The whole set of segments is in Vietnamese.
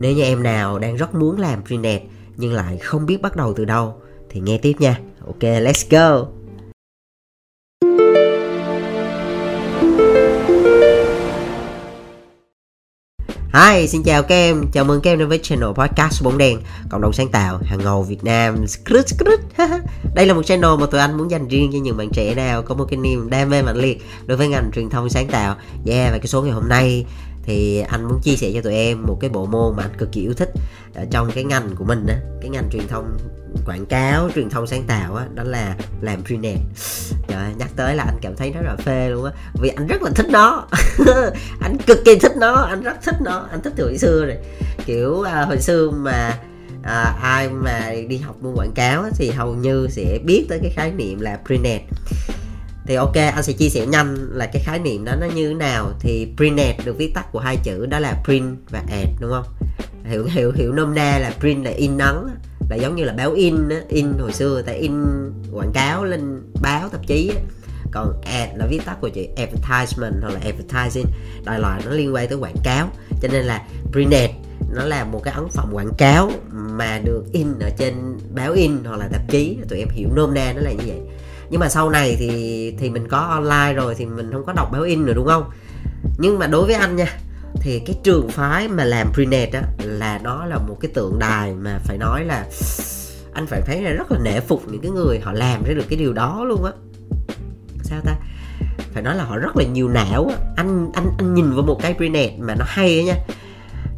Nếu như em nào đang rất muốn làm Print-ads nhưng lại không biết bắt đầu từ đâu thì nghe tiếp nha. Ok, let's go. Hi, xin chào các em. Chào mừng các em đến với channel podcast Bóng Đèn, cộng đồng sáng tạo hàng ngầu Việt Nam. Đây là một channel mà tụi anh muốn dành riêng cho những bạn trẻ nào có một cái niềm đam mê mạnh liệt đối với ngành truyền thông sáng tạo. Yeah, và cái số ngày hôm nay thì anh muốn chia sẻ cho tụi em một cái bộ môn mà anh cực kỳ yêu thích ở trong cái ngành của mình đó, cái ngành truyền thông quảng cáo, truyền thông sáng tạo đó, đó là làm Print-ads. Nhắc tới là anh cảm thấy rất là phê luôn á, vì anh rất là thích nó. Anh cực kỳ thích nó, anh rất thích nó, anh thích từ hồi xưa rồi. Kiểu hồi xưa mà ai mà đi học môn quảng cáo thì hầu như sẽ biết tới cái khái niệm là Print-ads. Thì ok, anh sẽ chia sẻ nhanh là cái khái niệm đó nó như thế nào. Thì Print-ads được viết tắt của hai chữ đó là print và ad, đúng không? Hiểu nôm na là print là in ấn, là giống như là báo in đó. In hồi xưa ta in quảng cáo lên báo tạp chí đó. Còn ad là viết tắt của chữ advertisement hoặc là advertising, đại loại nó liên quan tới quảng cáo. Cho nên là Print-ads nó là một cái ấn phẩm quảng cáo mà được in ở trên báo in hoặc là tạp chí. Tụi em hiểu nôm na nó là như vậy. Nhưng mà sau này thì mình có online rồi thì mình không có đọc báo in nữa, đúng không? Nhưng mà đối với anh nha, thì cái trường phái mà làm Print-ads á, là đó là một cái tượng đài mà phải nói là anh phải thấy là rất là nể phục những cái người họ làm ra được cái điều đó luôn á. Sao ta? Phải nói là họ rất là nhiều não á. Anh nhìn vào một cái Print-ads mà nó hay á nha,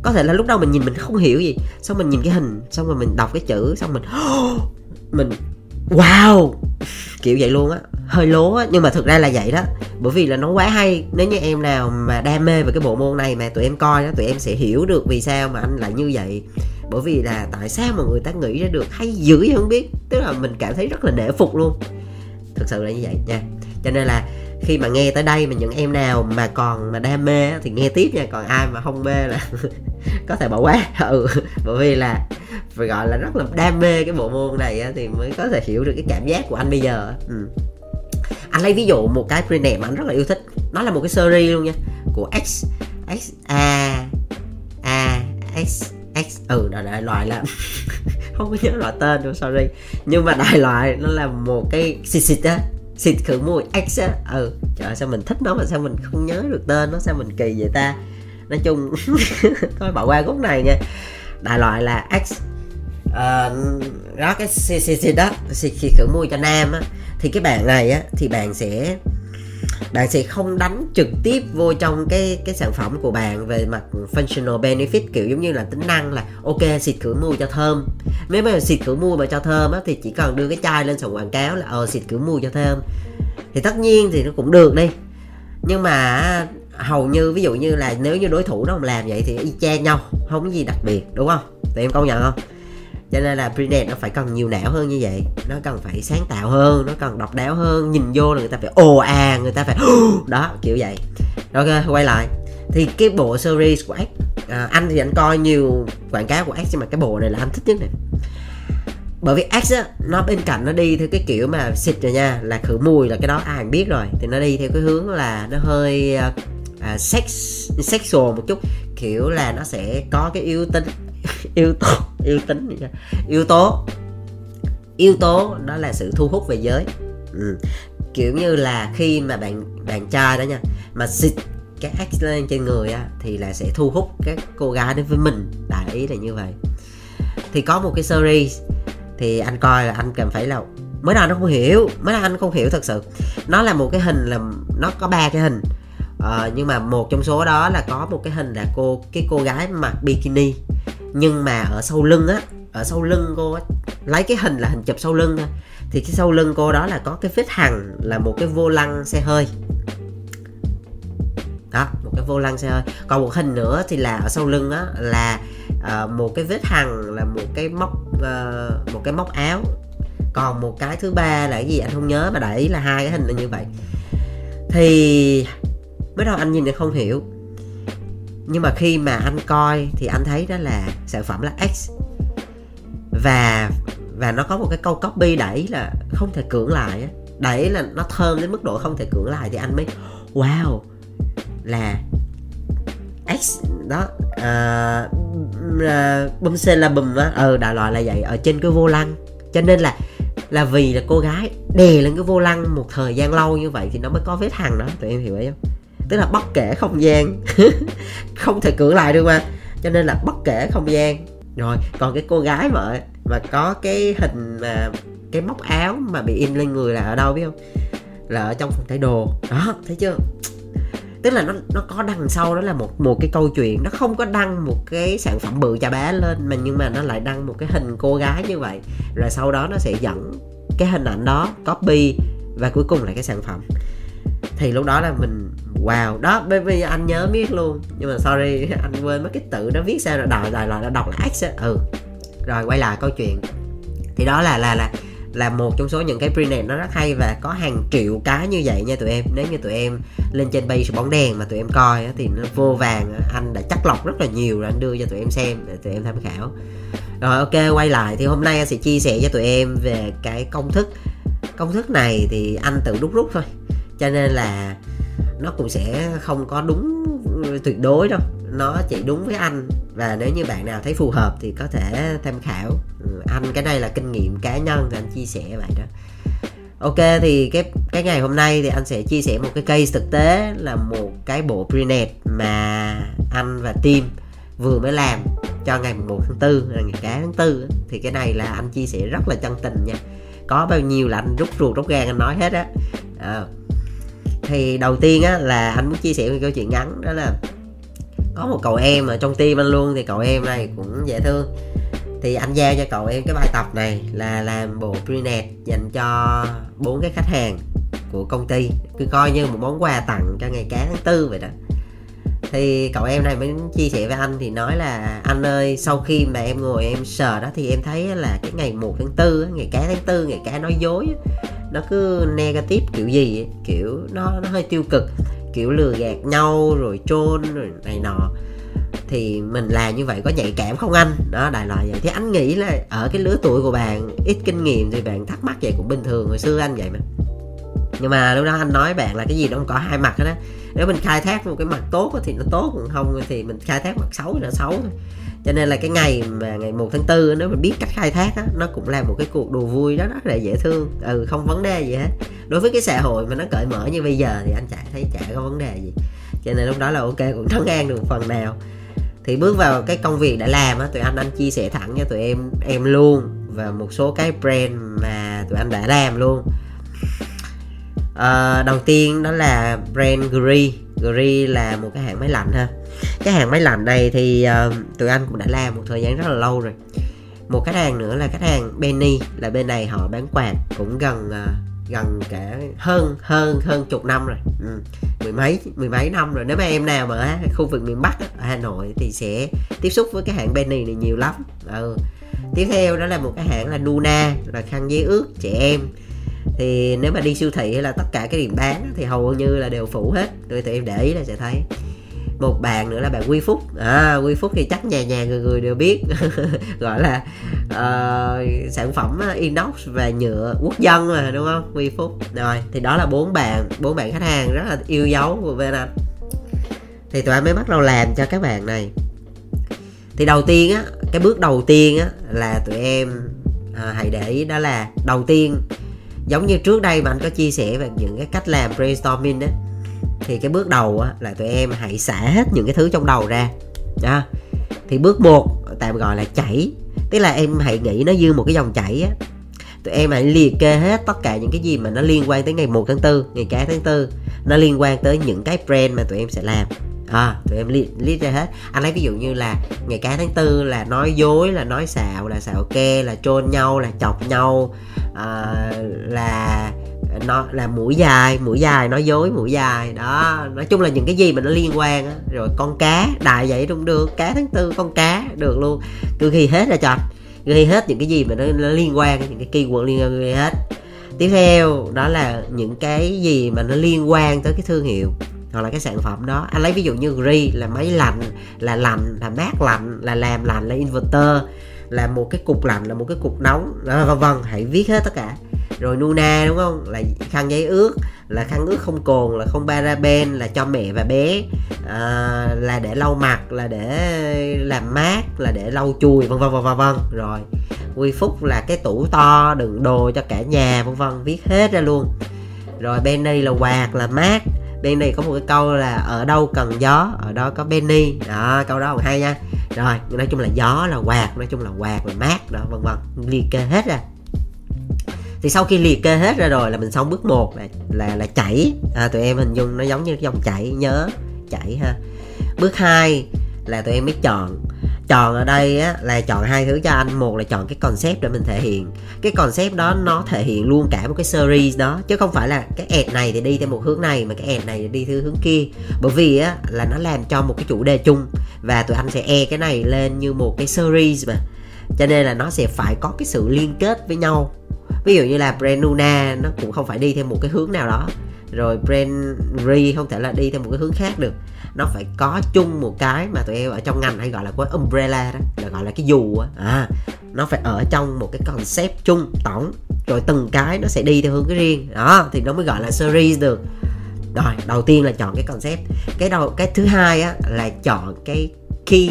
có thể là lúc đầu mình nhìn mình không hiểu gì, xong mình nhìn cái hình, xong rồi mình đọc cái chữ, xong mình wow, kiểu vậy luôn á. Hơi lố á, nhưng mà thực ra là vậy đó, bởi vì là nó quá hay. Nếu như em nào mà đam mê về cái bộ môn này mà tụi em coi đó, tụi em sẽ hiểu được vì sao mà anh lại như vậy. Bởi vì là tại sao mà người ta nghĩ ra được hay dữ vậy không biết. Tức là mình cảm thấy rất là nể phục luôn, thực sự là như vậy nha. Cho nên là khi mà nghe tới đây mà những em nào mà còn mà đam mê thì nghe tiếp nha, còn ai mà không mê là có thể bỏ qua. Bởi vì là phải gọi là rất là đam mê cái bộ môn này á, thì mới có thể hiểu được cái cảm giác của anh bây giờ. Anh lấy ví dụ một cái Print-ads mà anh rất là yêu thích, nó là một cái series luôn nha, của Axe. Axe đại loại là không có nhớ loại tên đâu, sorry, nhưng mà đại loại nó là một cái xịt á, xịt khử mùi Axe á. Trời ơi, sao mình thích nó mà sao mình không nhớ được tên nó, sao mình kỳ vậy ta. Nói chung thôi bỏ qua góc này nha. Đại loại là Axe đó, cái xịt đó, xịt khử mùi cho nam á. Thì cái bạn này á, thì bạn sẽ không đánh trực tiếp vô trong cái sản phẩm của bạn về mặt functional benefit, kiểu giống như là tính năng là ok xịt khử mùi cho thơm. Nếu mà xịt khử mùi mà cho thơm á, thì chỉ cần đưa cái chai lên sòng quảng cáo là xịt khử mùi cho thơm, thì tất nhiên thì nó cũng được đi. Nhưng mà hầu như ví dụ như là nếu như đối thủ nó không làm vậy thì y chang nhau, không có gì đặc biệt, đúng không? Tụi em công nhận không? Cho nên là Print-ads nó phải cần nhiều não hơn như vậy, nó cần phải sáng tạo hơn, nó cần độc đáo hơn, nhìn vô là người ta phải người ta phải đó, kiểu vậy. Ok, quay lại thì cái bộ series của Axe, anh thì anh coi nhiều quảng cáo của Axe, nhưng mà cái bộ này là anh thích nhất này. Bởi vì Axe á, nó bên cạnh nó đi theo cái kiểu mà xịt rồi nha, là khử mùi là cái đó ai biết rồi, thì nó đi theo cái hướng là nó hơi sexual một chút, kiểu là nó sẽ có cái yếu tố đó là sự thu hút về giới. Kiểu như là khi mà bạn trai đó nha, mà xịt cái Axe lên trên người á, thì là sẽ thu hút các cô gái đến với mình, đại ý là như vậy. Thì có một cái series thì anh coi là anh cảm thấy là mới đầu anh không hiểu thật sự. Nó là một cái hình, là nó có ba cái hình, nhưng mà một trong số đó là có một cái hình là cô gái mặc bikini, nhưng mà ở sau lưng cô á, lấy cái hình là hình chụp sau lưng thôi, thì cái sau lưng cô đó là có cái vết hằn là một cái vô lăng xe hơi đó, còn một hình nữa thì là ở sau lưng á, là một cái vết hằn là một cái móc áo, còn một cái thứ ba là cái gì anh không nhớ, mà để ý là hai cái hình là như vậy. Thì mới đầu anh nhìn thì không hiểu, nhưng mà khi mà anh coi thì anh thấy đó là sản phẩm là Axe, và nó có một cái câu copy đẩy là không thể cưỡng lại, đẩy là nó thơm đến mức độ không thể cưỡng lại, thì anh mới wow là Axe đó. bấm xe là bùm á, đại loại là vậy, ở trên cái vô lăng. Cho nên là vì là cô gái đè lên cái vô lăng một thời gian lâu như vậy thì nó mới có vết hằn đó, tụi em hiểu ấy không? Tức là bất kể không gian không thể cưỡng lại được mà, cho nên là bất kể không gian. Rồi còn cái cô gái mà có cái hình mà cái móc áo mà bị in lên người là ở đâu biết không? Là ở trong phần thay đồ đó, thấy chưa? Tức là nó có đằng sau đó là một cái câu chuyện, nó không có đăng một cái sản phẩm bự chà bá lên mà, nhưng mà nó lại đăng một cái hình cô gái như vậy, rồi sau đó nó sẽ dẫn cái hình ảnh đó copy và cuối cùng là cái sản phẩm. Thì lúc đó là mình wow đó, baby anh nhớ biết luôn, nhưng mà sorry anh quên mất cái tự nó viết sao rồi, đòi nó đọc là Axe. Rồi quay lại câu chuyện thì đó là một trong số những cái print-ads nó rất hay và có hàng triệu cái như vậy nha tụi em. Nếu như tụi em lên trên page Bóng Đèn mà tụi em coi thì nó vô vàng, anh đã chắt lọc rất là nhiều rồi anh đưa cho tụi em xem để tụi em tham khảo. Rồi ok, quay lại thì hôm nay anh sẽ chia sẻ cho tụi em về cái công thức này thì anh tự đúc rút thôi, cho nên là nó cũng sẽ không có đúng tuyệt đối đâu, nó chỉ đúng với anh. Và nếu như bạn nào thấy phù hợp thì có thể tham khảo. Anh cái đây là kinh nghiệm cá nhân thì anh chia sẻ vậy đó. Ok, thì cái ngày hôm nay thì anh sẽ chia sẻ một cái case thực tế là một cái bộ print-ads mà anh và team vừa mới làm cho ngày 1 tháng 4 là ngày cá tháng 4. Thì cái này là anh chia sẻ rất là chân tình nha, có bao nhiêu là anh rút ruột rút gan anh nói hết á. Thì đầu tiên á, là anh muốn chia sẻ một câu chuyện ngắn, đó là có một cậu em ở trong team anh luôn. Thì cậu em này cũng dễ thương, thì anh giao cho cậu em cái bài tập này là làm bộ print-ads dành cho 4 cái khách hàng của công ty, cứ coi như một món quà tặng cho ngày cá tháng 4 vậy đó. Thì cậu em này mới chia sẻ với anh thì nói là anh ơi, sau khi mà em ngồi em sờ đó thì em thấy là cái ngày 1 tháng 4, ngày cá tháng 4, ngày cá nói dối, nó cứ negative kiểu gì ấy. Kiểu nó hơi tiêu cực, kiểu lừa gạt nhau rồi troll rồi này nọ. Thì mình làm như vậy có nhạy cảm không anh? Đó, đại loại vậy. Thì anh nghĩ là ở cái lứa tuổi của bạn ít kinh nghiệm thì bạn thắc mắc vậy cũng bình thường, hồi xưa anh vậy mà. Nhưng mà lúc đó anh nói bạn là cái gì nó cũng có hai mặt hết á. Nếu mình khai thác một cái mặt tốt thì nó tốt, còn không thì mình khai thác mặt xấu thì nó xấu thôi. Cho nên là cái ngày mà ngày 1 tháng 4 nếu mình biết cách khai thác á, nó cũng là một cái cuộc đùa vui đó, rất là dễ thương, không vấn đề gì hết. Đối với cái xã hội mà nó cởi mở như bây giờ thì anh thấy chả có vấn đề gì. Cho nên lúc đó là ok, cũng trấn an được phần nào. Thì bước vào cái công việc đã làm á, tụi anh chia sẻ thẳng cho tụi em luôn, và một số cái brand mà tụi anh đã làm luôn. Đầu tiên đó là brand Gree là một cái hãng máy lạnh ha. Cái hãng máy lạnh này thì tụi anh cũng đã làm một thời gian rất là lâu rồi. Một khách hàng nữa là khách hàng Benny, là bên này họ bán quạt cũng gần cả hơn chục năm rồi, mười mấy năm rồi. Nếu mà em nào mà ở khu vực miền Bắc ở Hà Nội thì sẽ tiếp xúc với cái hãng Benny này nhiều lắm. Tiếp theo đó là một cái hãng là Nuna, là khăn giấy ướt trẻ em. Thì nếu mà đi siêu thị hay là tất cả cái điểm bán thì hầu như là đều phủ hết, tụi em để ý là sẽ thấy. Một bạn nữa là bạn Quy Phúc. Quy Phúc thì chắc nhà người đều biết gọi là sản phẩm inox và nhựa quốc dân mà, đúng không? Quy Phúc. Rồi thì đó là bốn bạn khách hàng rất là yêu dấu của bên anh. Thì tụi anh mới bắt đầu làm cho các bạn này. Thì đầu tiên á, cái bước đầu tiên á là tụi em hãy để ý, đó là đầu tiên giống như trước đây mà anh có chia sẻ về những cái cách làm brainstorming á, thì cái bước đầu á, là tụi em hãy xả hết những cái thứ trong đầu ra đó. Thì bước 1 tạm gọi là chảy, tức là em hãy nghĩ nó như một cái dòng chảy á. Tụi em hãy liệt kê hết tất cả những cái gì mà nó liên quan tới ngày 1 tháng 4, ngày cá tháng 4, nó liên quan tới những cái brand mà tụi em sẽ làm. Tụi em liệt ra hết. Anh lấy ví dụ như là ngày cá tháng 4 là nói dối, là nói xạo, là xạo kê, là troll nhau, là chọc nhau, là mũi dài nói dối, mũi dài đó. Nói chung là những cái gì mà nó liên quan đó. Rồi con cá đại vậy cũng được, cá tháng 4 con cá được luôn, cứ ghi hết ra cho, ghi hết những cái gì mà nó liên quan, những cái keyword liên quan ghi hết. Tiếp theo đó là những cái gì mà nó liên quan tới cái thương hiệu hoặc là cái sản phẩm đó. Anh lấy ví dụ như Gree là máy lạnh, là mát lạnh, là làm lạnh, là inverter, là một cái cục lạnh, là một cái cục nóng, vân vân. Hãy viết hết tất cả. Rồi Nuna đúng không, là khăn giấy ướt, là khăn ướt không cồn, là không paraben, là cho mẹ và bé, là để lau mặt, là để làm mát, là để lau chùi, vân vân vân vân. Rồi Quy Phúc là cái tủ to đựng đồ cho cả nhà, vân vân, viết hết ra luôn. Rồi Benny là quạt, là mát. Benny có một cái câu là ở đâu cần gió, ở đó có Benny. Đó, câu đó còn hay nha. Rồi, nói chung là gió là quạt, nói chung là quạt là mát đó, vân vân, liệt kê hết ra. Thì sau khi liệt kê hết ra rồi là mình xong bước 1 là chảy. Tụi em hình dung nó giống như cái dòng chảy, nhớ chảy ha. Bước 2 là tụi em mới chọn. Chọn ở đây á, là chọn hai thứ cho anh. Một là chọn cái concept để mình thể hiện. Cái concept đó nó thể hiện luôn cả một cái series đó, chứ không phải là cái ad này thì đi theo một hướng này, mà cái ad này thì đi theo hướng kia. Bởi vì á, là nó làm cho một cái chủ đề chung, và tụi anh sẽ e cái này lên như một cái series mà, cho nên là nó sẽ phải có cái sự liên kết với nhau. Ví dụ như là brand Nuna nó cũng không phải đi theo một cái hướng nào đó, rồi brand Gree không thể là đi theo một cái hướng khác được. Nó phải có chung một cái mà tụi em ở trong ngành hay gọi là cái umbrella đó, là gọi là cái dù á. Nó phải ở trong một cái concept chung tổng, rồi từng cái nó sẽ đi theo hướng cái riêng đó, thì nó mới gọi là series được. Rồi đầu tiên là chọn cái concept. Cái thứ hai á, là chọn cái key.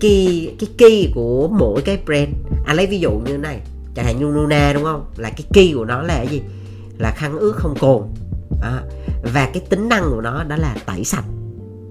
Cái key của mỗi cái brand. Anh lấy ví dụ như này, chẳng hạn như Nuna đúng không, là cái key của nó là cái gì, là khăn ướt không cồn. Và cái tính năng của nó đó là tẩy sạch,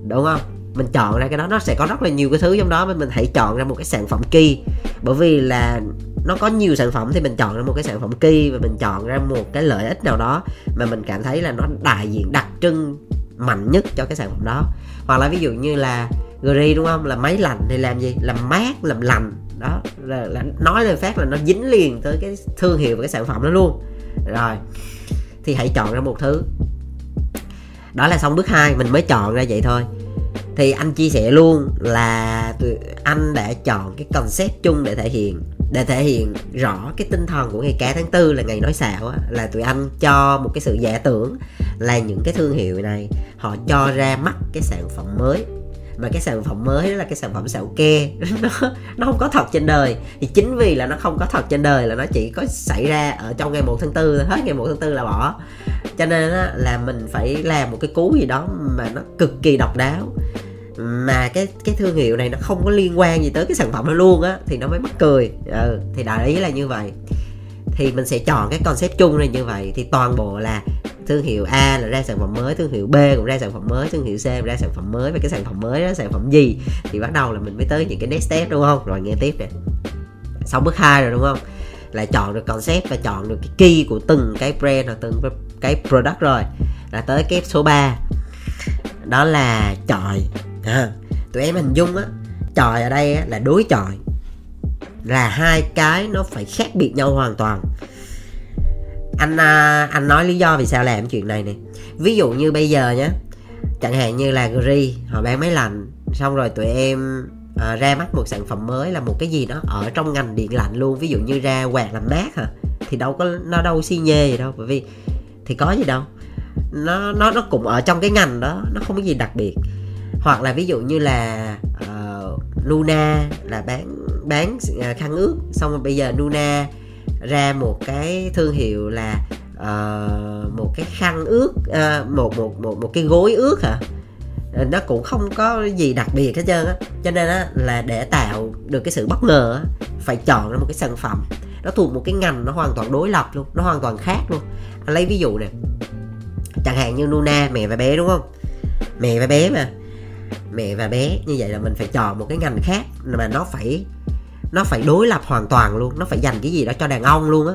đúng không? Mình chọn ra cái đó, nó sẽ có rất là nhiều cái thứ trong đó, mình hãy chọn ra một cái sản phẩm key. Bởi vì là nó có nhiều sản phẩm, thì mình chọn ra một cái sản phẩm key, và mình chọn ra một cái lợi ích nào đó mà mình cảm thấy là nó đại diện đặc trưng mạnh nhất cho cái sản phẩm đó. Hoặc là ví dụ như là Gree đúng không, là máy lạnh thì làm gì, làm mát, làm lành đó, là nói lên phát là nó dính liền tới cái thương hiệu và cái sản phẩm đó luôn. Rồi thì hãy chọn ra một thứ. Đó là xong bước 2, mình mới chọn ra vậy thôi. Thì anh chia sẻ luôn là anh đã chọn cái concept chung để thể hiện, rõ cái tinh thần của ngày cá tháng 4 là ngày nói xạo á, là tụi anh cho một cái sự giả tưởng là những cái thương hiệu này họ cho ra mắt cái sản phẩm mới, mà cái sản phẩm mới đó là cái sản phẩm xạo ke. Nó không có thật trên đời. Thì chính vì là nó không có thật trên đời, là nó chỉ có xảy ra ở trong ngày 1 tháng 4, hết ngày 1 tháng 4 là bỏ. Cho nên là mình phải làm một cái cú gì đó mà nó cực kỳ độc đáo, mà cái thương hiệu này nó không có liên quan gì tới cái sản phẩm đó luôn á, thì nó mới mắc cười. Thì đại ý là như vậy. Thì mình sẽ chọn cái concept chung này như vậy. Thì toàn bộ là thương hiệu A là ra sản phẩm mới, thương hiệu B cũng ra sản phẩm mới, thương hiệu C cũng ra sản phẩm mới. Và cái sản phẩm mới đó, sản phẩm gì, thì bắt đầu là mình mới tới những cái next step, đúng không? Rồi nghe tiếp nè. Xong bước 2 rồi đúng không, là chọn được concept và chọn được cái key của từng cái brand hoặc từng cái product. Rồi là tới cái số 3, đó là chọi. Tụi em hình dung á, chọi ở đây á, là đối chọi, là hai cái nó phải khác biệt nhau hoàn toàn. Anh nói lý do vì sao làm chuyện này nè. Ví dụ như bây giờ nhé, chẳng hạn như là Gree họ bán máy lạnh, xong rồi tụi em ra mắt một sản phẩm mới là một cái gì đó ở trong ngành điện lạnh luôn. Ví dụ như ra quạt làm mát hả, thì đâu có, nó đâu xi nhê gì đâu, bởi vì thì có gì đâu, nó cũng ở trong cái ngành đó, nó không có gì đặc biệt. Hoặc là ví dụ như là Nuna là bán khăn ướt, xong rồi bây giờ Nuna ra một cái thương hiệu là một cái khăn ướt, một cái gối ướt hả, nó cũng không có gì đặc biệt hết trơn á. Cho nên á, là để tạo được cái sự bất ngờ á, phải chọn ra một cái sản phẩm nó thuộc một cái ngành nó hoàn toàn đối lập luôn, nó hoàn toàn khác luôn. Anh lấy ví dụ nè, chẳng hạn như Nuna mẹ và bé đúng không, mẹ và bé mà, mẹ và bé như vậy là mình phải chọn một cái ngành khác mà nó phải đối lập hoàn toàn luôn, nó phải dành cái gì đó cho đàn ông luôn á.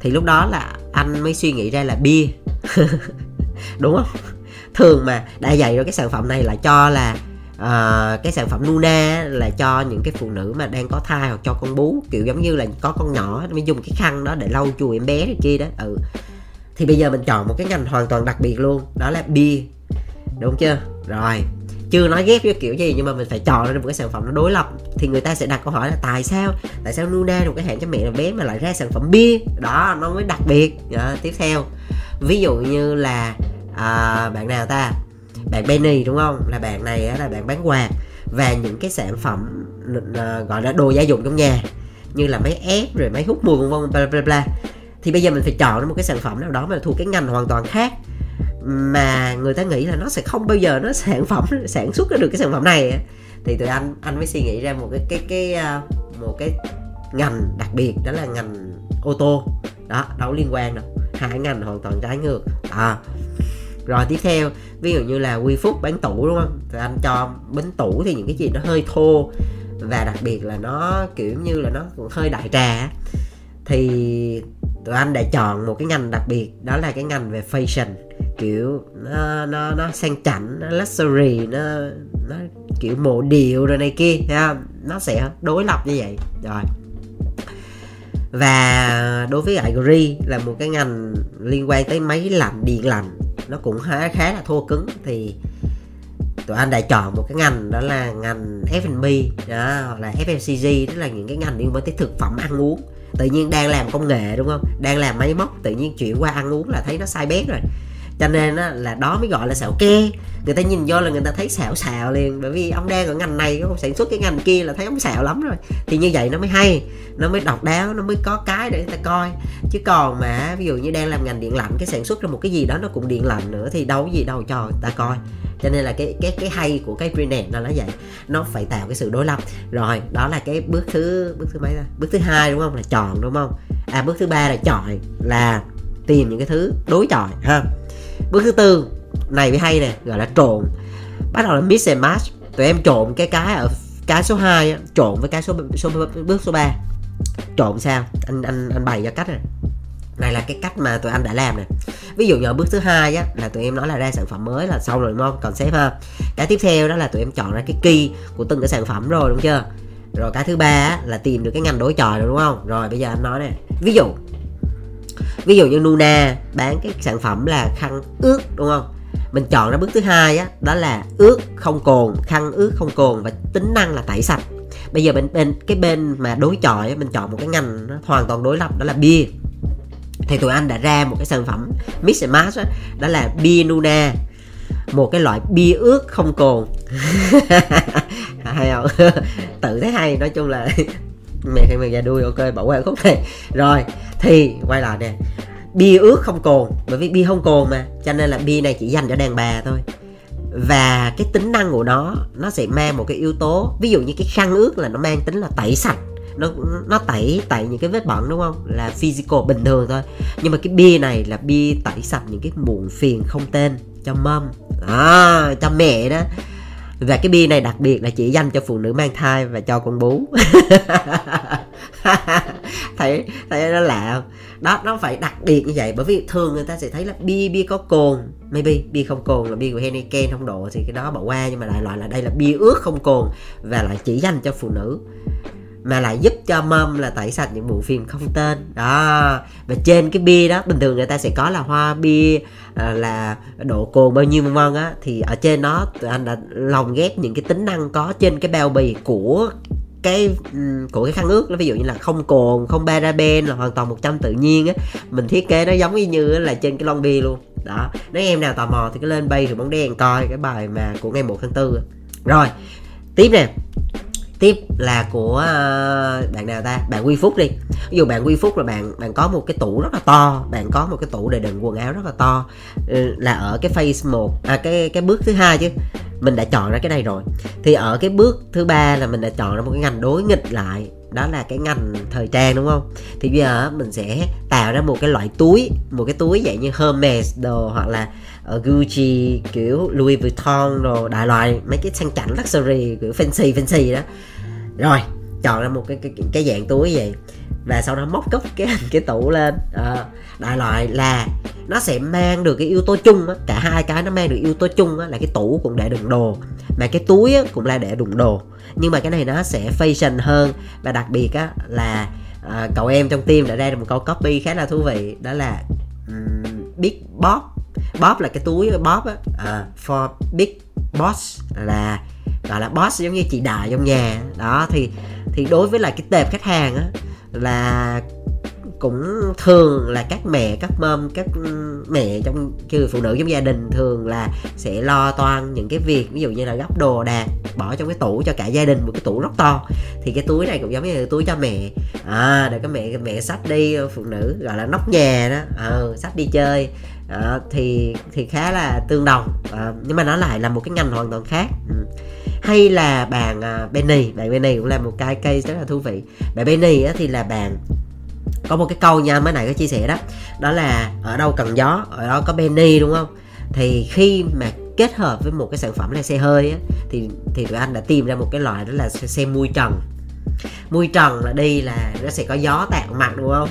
Thì lúc đó là anh mới suy nghĩ ra là bia. Đúng không? Thường mà đã vậy rồi, cái sản phẩm này là cho là cái sản phẩm Nuna là cho những cái phụ nữ mà đang có thai, hoặc cho con bú, kiểu giống như là có con nhỏ mới dùng cái khăn đó để lau chùi em bé này kia đó. Thì bây giờ mình chọn một cái ngành hoàn toàn đặc biệt luôn, đó là bia, đúng chưa? Rồi chưa nói ghép với kiểu gì, nhưng mà mình phải chọn ra một cái sản phẩm nó đối lập. Thì người ta sẽ đặt câu hỏi là tại sao Nuna được cái hạn cho mẹ là bé mà lại ra sản phẩm bia đó, nó mới đặc biệt. Tiếp theo ví dụ như là bạn nào ta, bạn Benny đúng không, là bạn này là bạn bán quạt và những cái sản phẩm gọi là đồ gia dụng trong nhà, như là máy ép rồi máy hút mùi vân vân bla bla bla. Thì bây giờ mình phải chọn ra một cái sản phẩm nào đó mà thuộc cái ngành hoàn toàn khác, mà người ta nghĩ là nó sẽ không bao giờ nó sản xuất ra được cái sản phẩm này. Thì tụi anh mới suy nghĩ ra một cái ngành đặc biệt, đó là ngành ô tô. Đó, đâu liên quan đâu, hai ngành hoàn toàn trái ngược. Rồi tiếp theo, ví dụ như là Quy Phúc bán tủ đúng không? Thì anh cho bánh tủ thì những cái gì nó hơi thô, và đặc biệt là nó kiểu như là nó cũng hơi đại trà. Thì tụi anh đã chọn một cái ngành đặc biệt, đó là cái ngành về fashion, kiểu nó sang chảnh, nó luxury, nó kiểu mộ điệu rồi này kia, nó sẽ đối lập như vậy. Rồi, và đối với Gree là một cái ngành liên quan tới máy lạnh, điện lạnh, nó cũng khá là thô cứng. Thì tụi anh đã chọn một cái ngành, đó là ngành F&B đó, hoặc là FMCG, tức là những cái ngành liên quan tới thực phẩm ăn uống. Tự nhiên đang làm công nghệ đúng không, đang làm máy móc, tự nhiên chuyển qua ăn uống là thấy nó sai bét rồi. Cho nên là đó mới gọi là xạo ke. Người ta nhìn vô là người ta thấy xạo liền, bởi vì ông đang ở ngành này, ông sản xuất cái ngành kia là thấy ông xạo lắm rồi. Thì như vậy nó mới hay, nó mới độc đáo, nó mới có cái để người ta coi. Chứ còn mà ví dụ như đang làm ngành điện lạnh, cái sản xuất ra một cái gì đó nó cũng điện lạnh nữa, thì đâu gì đâu cho người ta coi. Cho nên là cái hay của cái Print-ads nó là vậy, nó phải tạo cái sự đối lập. Rồi, đó là cái bước thứ mấy ta? Bước thứ 2 đúng không, là chọn đúng không? Bước thứ 3 là chọi, là tìm những cái thứ đối chọi ha. Bước thứ 4 này mới hay nè, gọi là trộn. Bắt đầu là mix and match. Tụi em trộn cái ở cái số 2 trộn với cái bước số 3. Trộn sao? Anh bày ra cách này. Này là cái cách mà tụi anh đã làm nè. Ví dụ như ở bước thứ 2 á, là tụi em nói là ra sản phẩm mới là xong rồi đúng không? Còn sếp ha. Cái tiếp theo đó là tụi em chọn ra cái key của từng cái sản phẩm rồi đúng chưa? Rồi cái thứ 3 á, là tìm được cái ngành đối chọi rồi đúng không? Rồi bây giờ anh nói nè. Ví dụ như Nuna bán cái sản phẩm là khăn ướt đúng không? Mình chọn ra bước thứ 2 á, đó là ướt không cồn, khăn ướt không cồn và tính năng là tẩy sạch. Bây giờ bên mà đối chọi á, mình chọn một cái ngành nó hoàn toàn đối lập, đó là bia. Thì tụi anh đã ra một cái sản phẩm mix and match đó là bia Nuna, một cái loại bia ướt không cồn. Hay không? Tự thấy hay, nói chung là mẹ ra đuôi, ok bỏ qua khúc này. Rồi thì quay lại nè, bia ướt không cồn, bởi vì bia không cồn mà, cho nên là bia này chỉ dành cho đàn bà thôi. Và cái tính năng của nó sẽ mang một cái yếu tố, ví dụ như cái khăn ướt là nó mang tính là tẩy sạch, nó tẩy những cái vết bẩn đúng không, là physical bình thường thôi. Nhưng mà cái bia này là bia tẩy sạch những cái muộn phiền không tên cho mom, cho mẹ đó. Và cái bia này đặc biệt là chỉ dành cho phụ nữ mang thai và cho con bú. thấy nó lạ không? Đó, nó phải đặc biệt như vậy, bởi vì thường người ta sẽ thấy là bia có cồn, maybe bia không cồn là bia của Heineken không độ, thì cái đó bỏ qua. Nhưng mà đại loại là đây là bia ướt không cồn và lại chỉ dành cho phụ nữ, mà lại giúp cho mâm là tẩy sạch những bộ phim không tên đó. Và trên cái bia đó bình thường người ta sẽ có là hoa bia là độ cồn bao nhiêu vân á, thì ở trên đó tụi anh đã lồng ghép những cái tính năng có trên cái bao bì của cái khăn ướt. Ví dụ như là không cồn, không paraben, là hoàn toàn 100% tự nhiên á. Mình thiết kế nó giống như là trên cái lon bia luôn đó. Nếu em nào tò mò thì cứ lên bay rồi Bóng Đen coi cái bài mà của ngày 1 tháng 4. Rồi tiếp nè, tiếp là của bạn nào ta, bạn Quy Phúc đi. Ví dụ bạn Quy Phúc là bạn có một cái tủ rất là to, bạn có một cái tủ để đựng quần áo rất là to, là ở cái phase 1, cái bước thứ 2 chứ. Mình đã chọn ra cái này rồi. Thì ở cái bước thứ 3 là mình đã chọn ra một cái ngành đối nghịch lại, đó là cái ngành thời trang đúng không? Thì bây giờ mình sẽ tạo ra một cái loại túi, một cái túi dạng như Hermes đồ, hoặc là Gucci, kiểu Louis Vuitton đồ, đại loại mấy cái sang chảnh luxury, kiểu fancy đó. Rồi chọn ra một cái dạng túi vậy, và sau đó móc cốc cái tủ lên. Đại loại là nó sẽ mang được cái yếu tố chung á, cả hai cái nó mang được yếu tố chung á, là cái tủ cũng để đựng đồ, mà cái túi á cũng là để đựng đồ. Nhưng mà cái này nó sẽ fashion hơn, và đặc biệt á là cậu em trong team đã ra được một câu copy khá là thú vị, đó là Big Bob. Bob là cái túi Bob á, for Big Boss là gọi là boss, giống như chị đại trong nhà đó. Thì đối với lại cái tệp khách hàng á, là cũng thường là các mẹ, các mom, các mẹ trong phụ nữ trong gia đình thường là sẽ lo toan những cái việc ví dụ như là gấp đồ đạc, bỏ trong cái tủ cho cả gia đình, một cái tủ rất to. Thì cái túi này cũng giống như là túi cho mẹ, để cái mẹ xách đi, phụ nữ gọi là nóc nhà đó, xách đi chơi. Thì khá là tương đồng, nhưng mà nó lại là một cái ngành hoàn toàn khác. Hay là bạn Benny, bạn Benny cũng là một cái case rất là thú vị. Bạn Benny á, thì là bạn có một cái câu nha, mới nãy có chia sẻ đó, đó là ở đâu cần gió ở đó có Benny, đúng không? Thì khi mà kết hợp với một cái sản phẩm là xe hơi á, thì tụi anh đã tìm ra một cái loại đó là xe mui trần. Mui trần là đi là nó sẽ có gió tạt mặt, đúng không?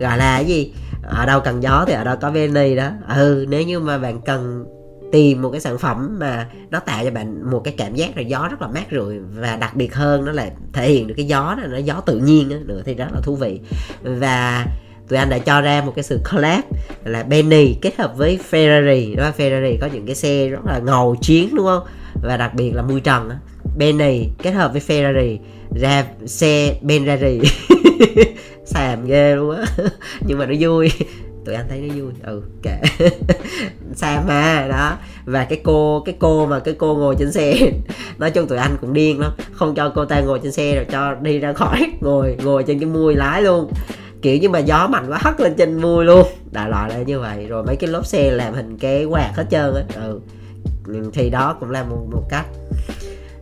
Gọi là cái gì, ở đâu cần gió thì ở đó có Benny đó. Nếu như mà bạn cần tìm một cái sản phẩm mà nó tạo cho bạn một cái cảm giác là gió rất là mát rượi, và đặc biệt hơn nó là thể hiện được cái gió này, nó gió tự nhiên đó nữa, thì rất là thú vị. Và tụi anh đã cho ra một cái sự collab là Benny kết hợp với Ferrari đó. Ferrari có những cái xe rất là ngầu chiến, đúng không? Và đặc biệt là mui trần đó. Benny kết hợp với Ferrari ra xe Benrari. Xàm ghê luôn á. Nhưng mà nó vui, tụi anh thấy nó vui. Kệ. Xàm mà đó. Và cái cô ngồi trên xe, nói chung tụi anh cũng điên lắm, không cho cô ta ngồi trên xe rồi cho đi ra khỏi, ngồi trên cái mui lái luôn, kiểu như mà gió mạnh quá hất lên trên mui luôn, đại loại là như vậy. Rồi mấy cái lốp xe làm hình cái quạt hết trơn á. Thì đó cũng là một cách.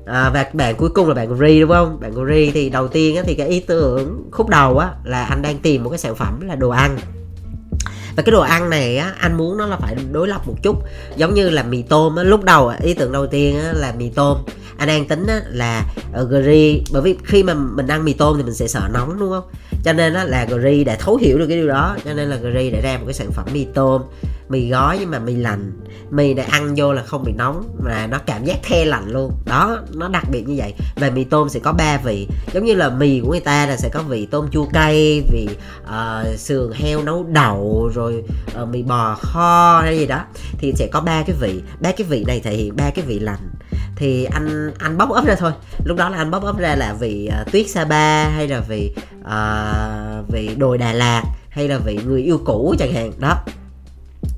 Và bạn cuối cùng là bạn Gree, đúng không? Bạn Gree thì đầu tiên á, thì cái ý tưởng khúc đầu á, là anh đang tìm một cái sản phẩm là đồ ăn. Và cái đồ ăn này á, anh muốn nó là phải đối lập một chút, giống như là mì tôm á. Lúc đầu ý tưởng đầu tiên á, là mì tôm. Anh đang tính á, là Gree, bởi vì khi mà mình ăn mì tôm thì mình sẽ sợ nóng, đúng không? Cho nên á, là Gree đã thấu hiểu được cái điều đó, cho nên là Gree đã ra một cái sản phẩm mì tôm, mì gói nhưng mà mì lạnh, mì để ăn vô là không bị nóng mà nó cảm giác the lạnh luôn đó, nó đặc biệt như vậy. Và mì tôm sẽ có 3 vị, giống như là mì của người ta là sẽ có vị tôm chua cay, vị sườn heo nấu đậu, rồi mì bò kho hay gì đó, thì sẽ có 3 cái vị. 3 cái vị này thể hiện 3 cái vị lạnh. Thì anh bóc ấp ra thôi, lúc đó là anh bóc ấp ra là vị tuyết Sa Pa, hay là vị đồi Đà Lạt, hay là vị người yêu cũ chẳng hạn đó.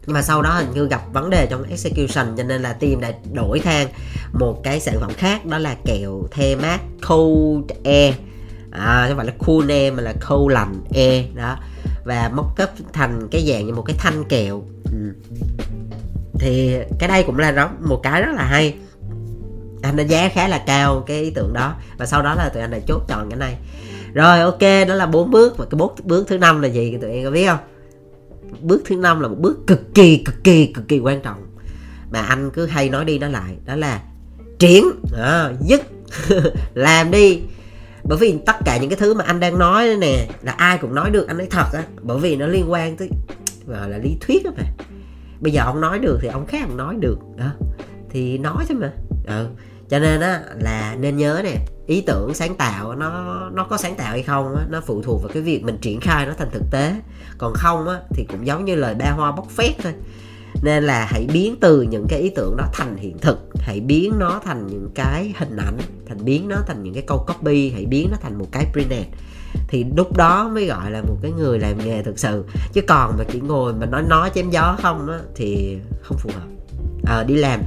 Nhưng mà sau đó hình như gặp vấn đề trong execution, cho nên là team đã đổi sang một cái sản phẩm khác, đó là kẹo the mát cold air, không phải là cool air mà là cold lạnh air đó, và mock up thành cái dạng như một cái thanh kẹo. Thì cái đây cũng là một cái rất là hay, anh đánh giá khá là cao cái ý tưởng đó, và sau đó là tụi anh đã chốt chọn cái này rồi. Ok, đó là 4 bước. Và cái bước thứ 5 là gì tụi em có biết không? Bước thứ 5 là một bước cực kỳ quan trọng mà anh cứ hay nói đi nói lại, đó là triển, dứt. Làm đi. Bởi vì tất cả những cái thứ mà anh đang nói nè là ai cũng nói được, anh nói thật á, bởi vì nó liên quan tới gọi là lý thuyết á mà. Bây giờ ông nói được thì ông khác ông nói được đó, thì nói thôi mà. Cho nên á là nên nhớ nè, ý tưởng sáng tạo nó có sáng tạo hay không á, nó phụ thuộc vào cái việc mình triển khai nó thành thực tế. Còn không á thì cũng giống như lời ba hoa bóc phét thôi. Nên là hãy biến từ những cái ý tưởng đó thành hiện thực, hãy biến nó thành những cái hình ảnh, thành biến nó thành những cái câu copy, hãy biến nó thành một cái print-ad. Thì lúc đó mới gọi là một cái người làm nghề thực sự. Chứ còn mà chỉ ngồi mà nói chém gió không á thì không phù hợp. Đi làm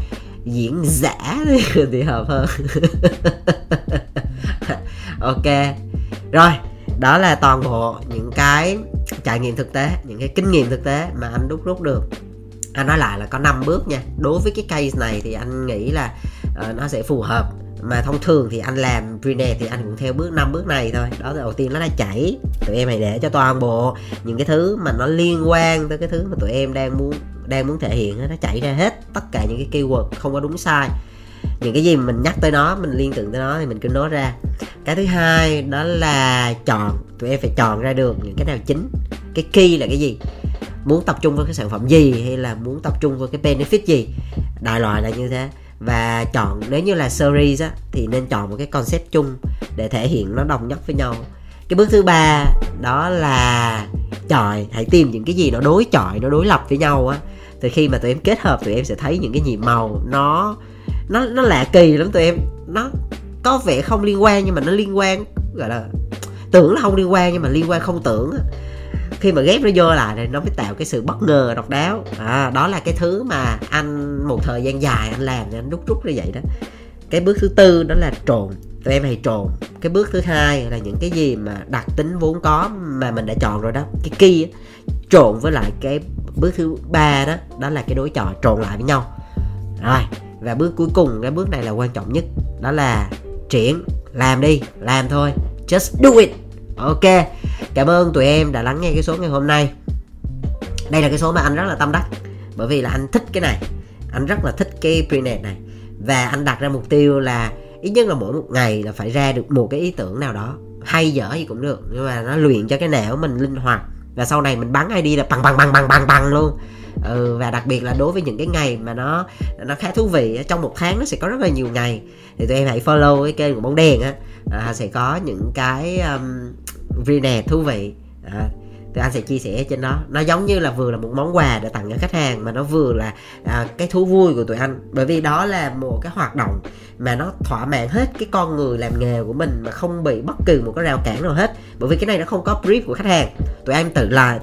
diễn giả thì hợp hơn. Ok, rồi đó là toàn bộ những cái trải nghiệm thực tế, những cái kinh nghiệm thực tế mà anh đúc được. Anh nói lại là có 5 bước nha. Đối với cái case này thì anh nghĩ là nó sẽ phù hợp. Mà thông thường thì anh làm print-ad thì anh cũng theo 5 bước này thôi. Đó là đầu tiên nó đã chảy. Tụi em hãy để cho toàn bộ những cái thứ mà nó liên quan tới cái thứ mà tụi em đang muốn thể hiện, nó chảy ra hết. Tất cả những cái keyword không có đúng sai, những cái gì mình nhắc tới nó, mình liên tưởng tới nó thì mình cứ nói ra. Cái thứ hai đó là chọn. Tụi em phải chọn ra được những cái nào chính. Cái key là cái gì, muốn tập trung vào cái sản phẩm gì, hay là muốn tập trung vào cái benefit gì, đại loại là như thế. Và chọn, nếu như là series á, thì nên chọn một cái concept chung để thể hiện nó đồng nhất với nhau. Cái bước thứ 3 đó là chọi. Hãy tìm những cái gì nó đối chọi, nó đối lập với nhau á. Từ khi mà tụi em kết hợp, tụi em sẽ thấy những cái nhịp màu nó lạ kỳ lắm tụi em. Nó có vẻ không liên quan nhưng mà nó liên quan, gọi là tưởng là không liên quan nhưng mà liên quan không tưởng. Khi mà ghép nó vô lại thì nó mới tạo cái sự bất ngờ độc đáo. Đó là cái thứ mà anh một thời gian dài anh làm, anh đúc rút như vậy đó. Cái bước thứ tư đó là trộn, tụi em hay trộn. Cái bước thứ hai là những cái gì mà đặc tính vốn có mà mình đã chọn rồi đó, cái key á, trộn với lại cái bước thứ ba đó, đó là cái đối trò trộn lại với nhau. Rồi, và bước cuối cùng, cái bước này là quan trọng nhất, đó là triển, làm đi, làm thôi, just do it. Ok, cảm ơn tụi em đã lắng nghe cái số ngày hôm nay. Đây là cái số mà anh rất là tâm đắc, bởi vì là anh thích cái này, anh rất là thích cái print-ad này. Và anh đặt ra mục tiêu là ít nhất là mỗi một ngày là phải ra được một cái ý tưởng nào đó, hay dở gì cũng được, nhưng mà nó luyện cho cái não mình linh hoạt. Và sau này mình bắn ID là bằng luôn. Và đặc biệt là đối với những cái ngày mà nó khá thú vị, trong một tháng nó sẽ có rất là nhiều ngày, thì tụi em hãy follow cái kênh của Bóng Đèn á, sẽ có những cái print-ad thú vị. Tụi anh sẽ chia sẻ trên đó. Nó giống như là vừa là một món quà để tặng cho khách hàng, mà nó vừa là cái thú vui của tụi anh. Bởi vì đó là một cái hoạt động mà nó thỏa mãn hết cái con người làm nghề của mình, mà không bị bất kỳ một cái rào cản nào hết. Bởi vì cái này nó không có brief của khách hàng, tụi em tự làm.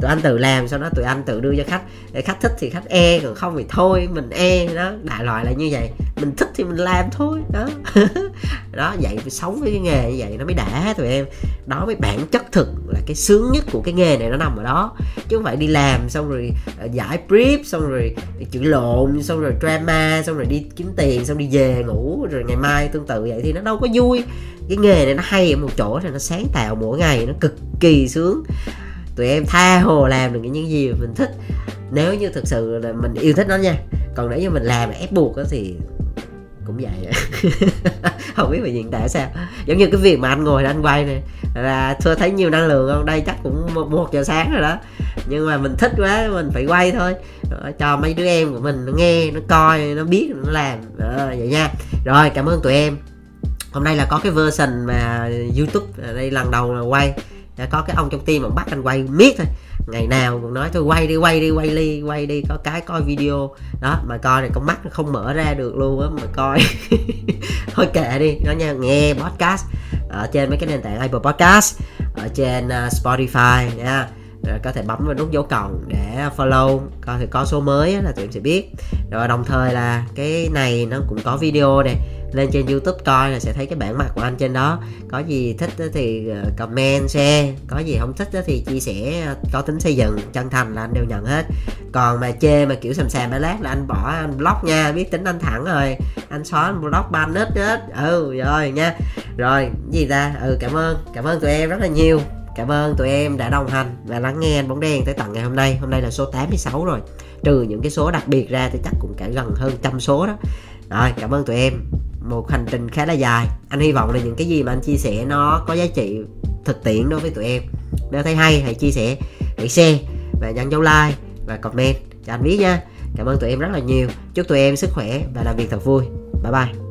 Tụi anh tự làm, sau đó tụi anh tự đưa cho khách. Khách thích thì khách e, còn không thì thôi, mình e đó, đại loại là như vậy. Mình thích thì mình làm thôi đó. Đó, vậy sống với cái nghề như vậy nó mới đã tụi em. Đó mới bản chất thực, là cái sướng nhất của cái nghề này nó nằm ở đó. Chứ không phải đi làm xong rồi giải brief, xong rồi chữ lộn, xong rồi drama, xong rồi đi kiếm tiền, xong đi về ngủ, rồi ngày mai tương tự vậy, thì nó đâu có vui. Cái nghề này nó hay ở một chỗ thì nó sáng tạo mỗi ngày, nó cực kỳ sướng. Tụi em tha hồ làm được những gì mình thích, nếu như thực sự là mình yêu thích nó nha. Còn nếu như mình làm ép buộc thì cũng vậy. Không biết về hiện tại sao. Giống như cái việc mà anh ngồi là anh quay này, là thưa thấy nhiều năng lượng không? Đây chắc cũng 1 giờ sáng rồi đó. Nhưng mà mình thích quá, mình phải quay thôi, cho mấy đứa em của mình nó nghe, nó coi, nó biết, nó làm. Vậy nha. Rồi, cảm ơn tụi em. Hôm nay là có cái version mà YouTube, đây lần đầu là quay. Đã có cái ông trong team mà bắt anh quay miết thôi, ngày nào cũng nói thôi quay đi, có cái coi video đó mà coi này con mắt nó không mở ra được luôn á mà coi. Thôi kệ đi nó nha. Nghe podcast ở trên mấy cái nền tảng Apple Podcast, ở trên Spotify nha. Rồi có thể bấm vào nút dấu cộng để follow, coi thì có số mới là tụi em sẽ biết. Rồi đồng thời là cái này nó cũng có video này, lên trên YouTube coi là sẽ thấy cái bản mặt của anh trên đó. Có gì thích thì comment, share, có gì không thích thì chia sẻ, có tính xây dựng, chân thành là anh đều nhận hết. Còn mà chê mà kiểu xàm bá lát là anh bỏ, anh block nha, biết tính anh thẳng rồi, anh xóa, anh block ban hết. Rồi nha. Rồi, gì ta? Cảm ơn tụi em rất là nhiều. Cảm ơn tụi em đã đồng hành và lắng nghe anh Bóng Đen tới tận ngày hôm nay. Hôm nay là số 86 rồi. Trừ những cái số đặc biệt ra thì chắc cũng cả gần hơn 100 số đó. Rồi, cảm ơn tụi em. Một hành trình khá là dài. Anh hy vọng là những cái gì mà anh chia sẻ nó có giá trị thực tiễn đối với tụi em. Nếu thấy hay hãy chia sẻ, hãy share và nhấn dấu like và comment cho anh biết nha. Cảm ơn tụi em rất là nhiều. Chúc tụi em sức khỏe và làm việc thật vui. Bye bye.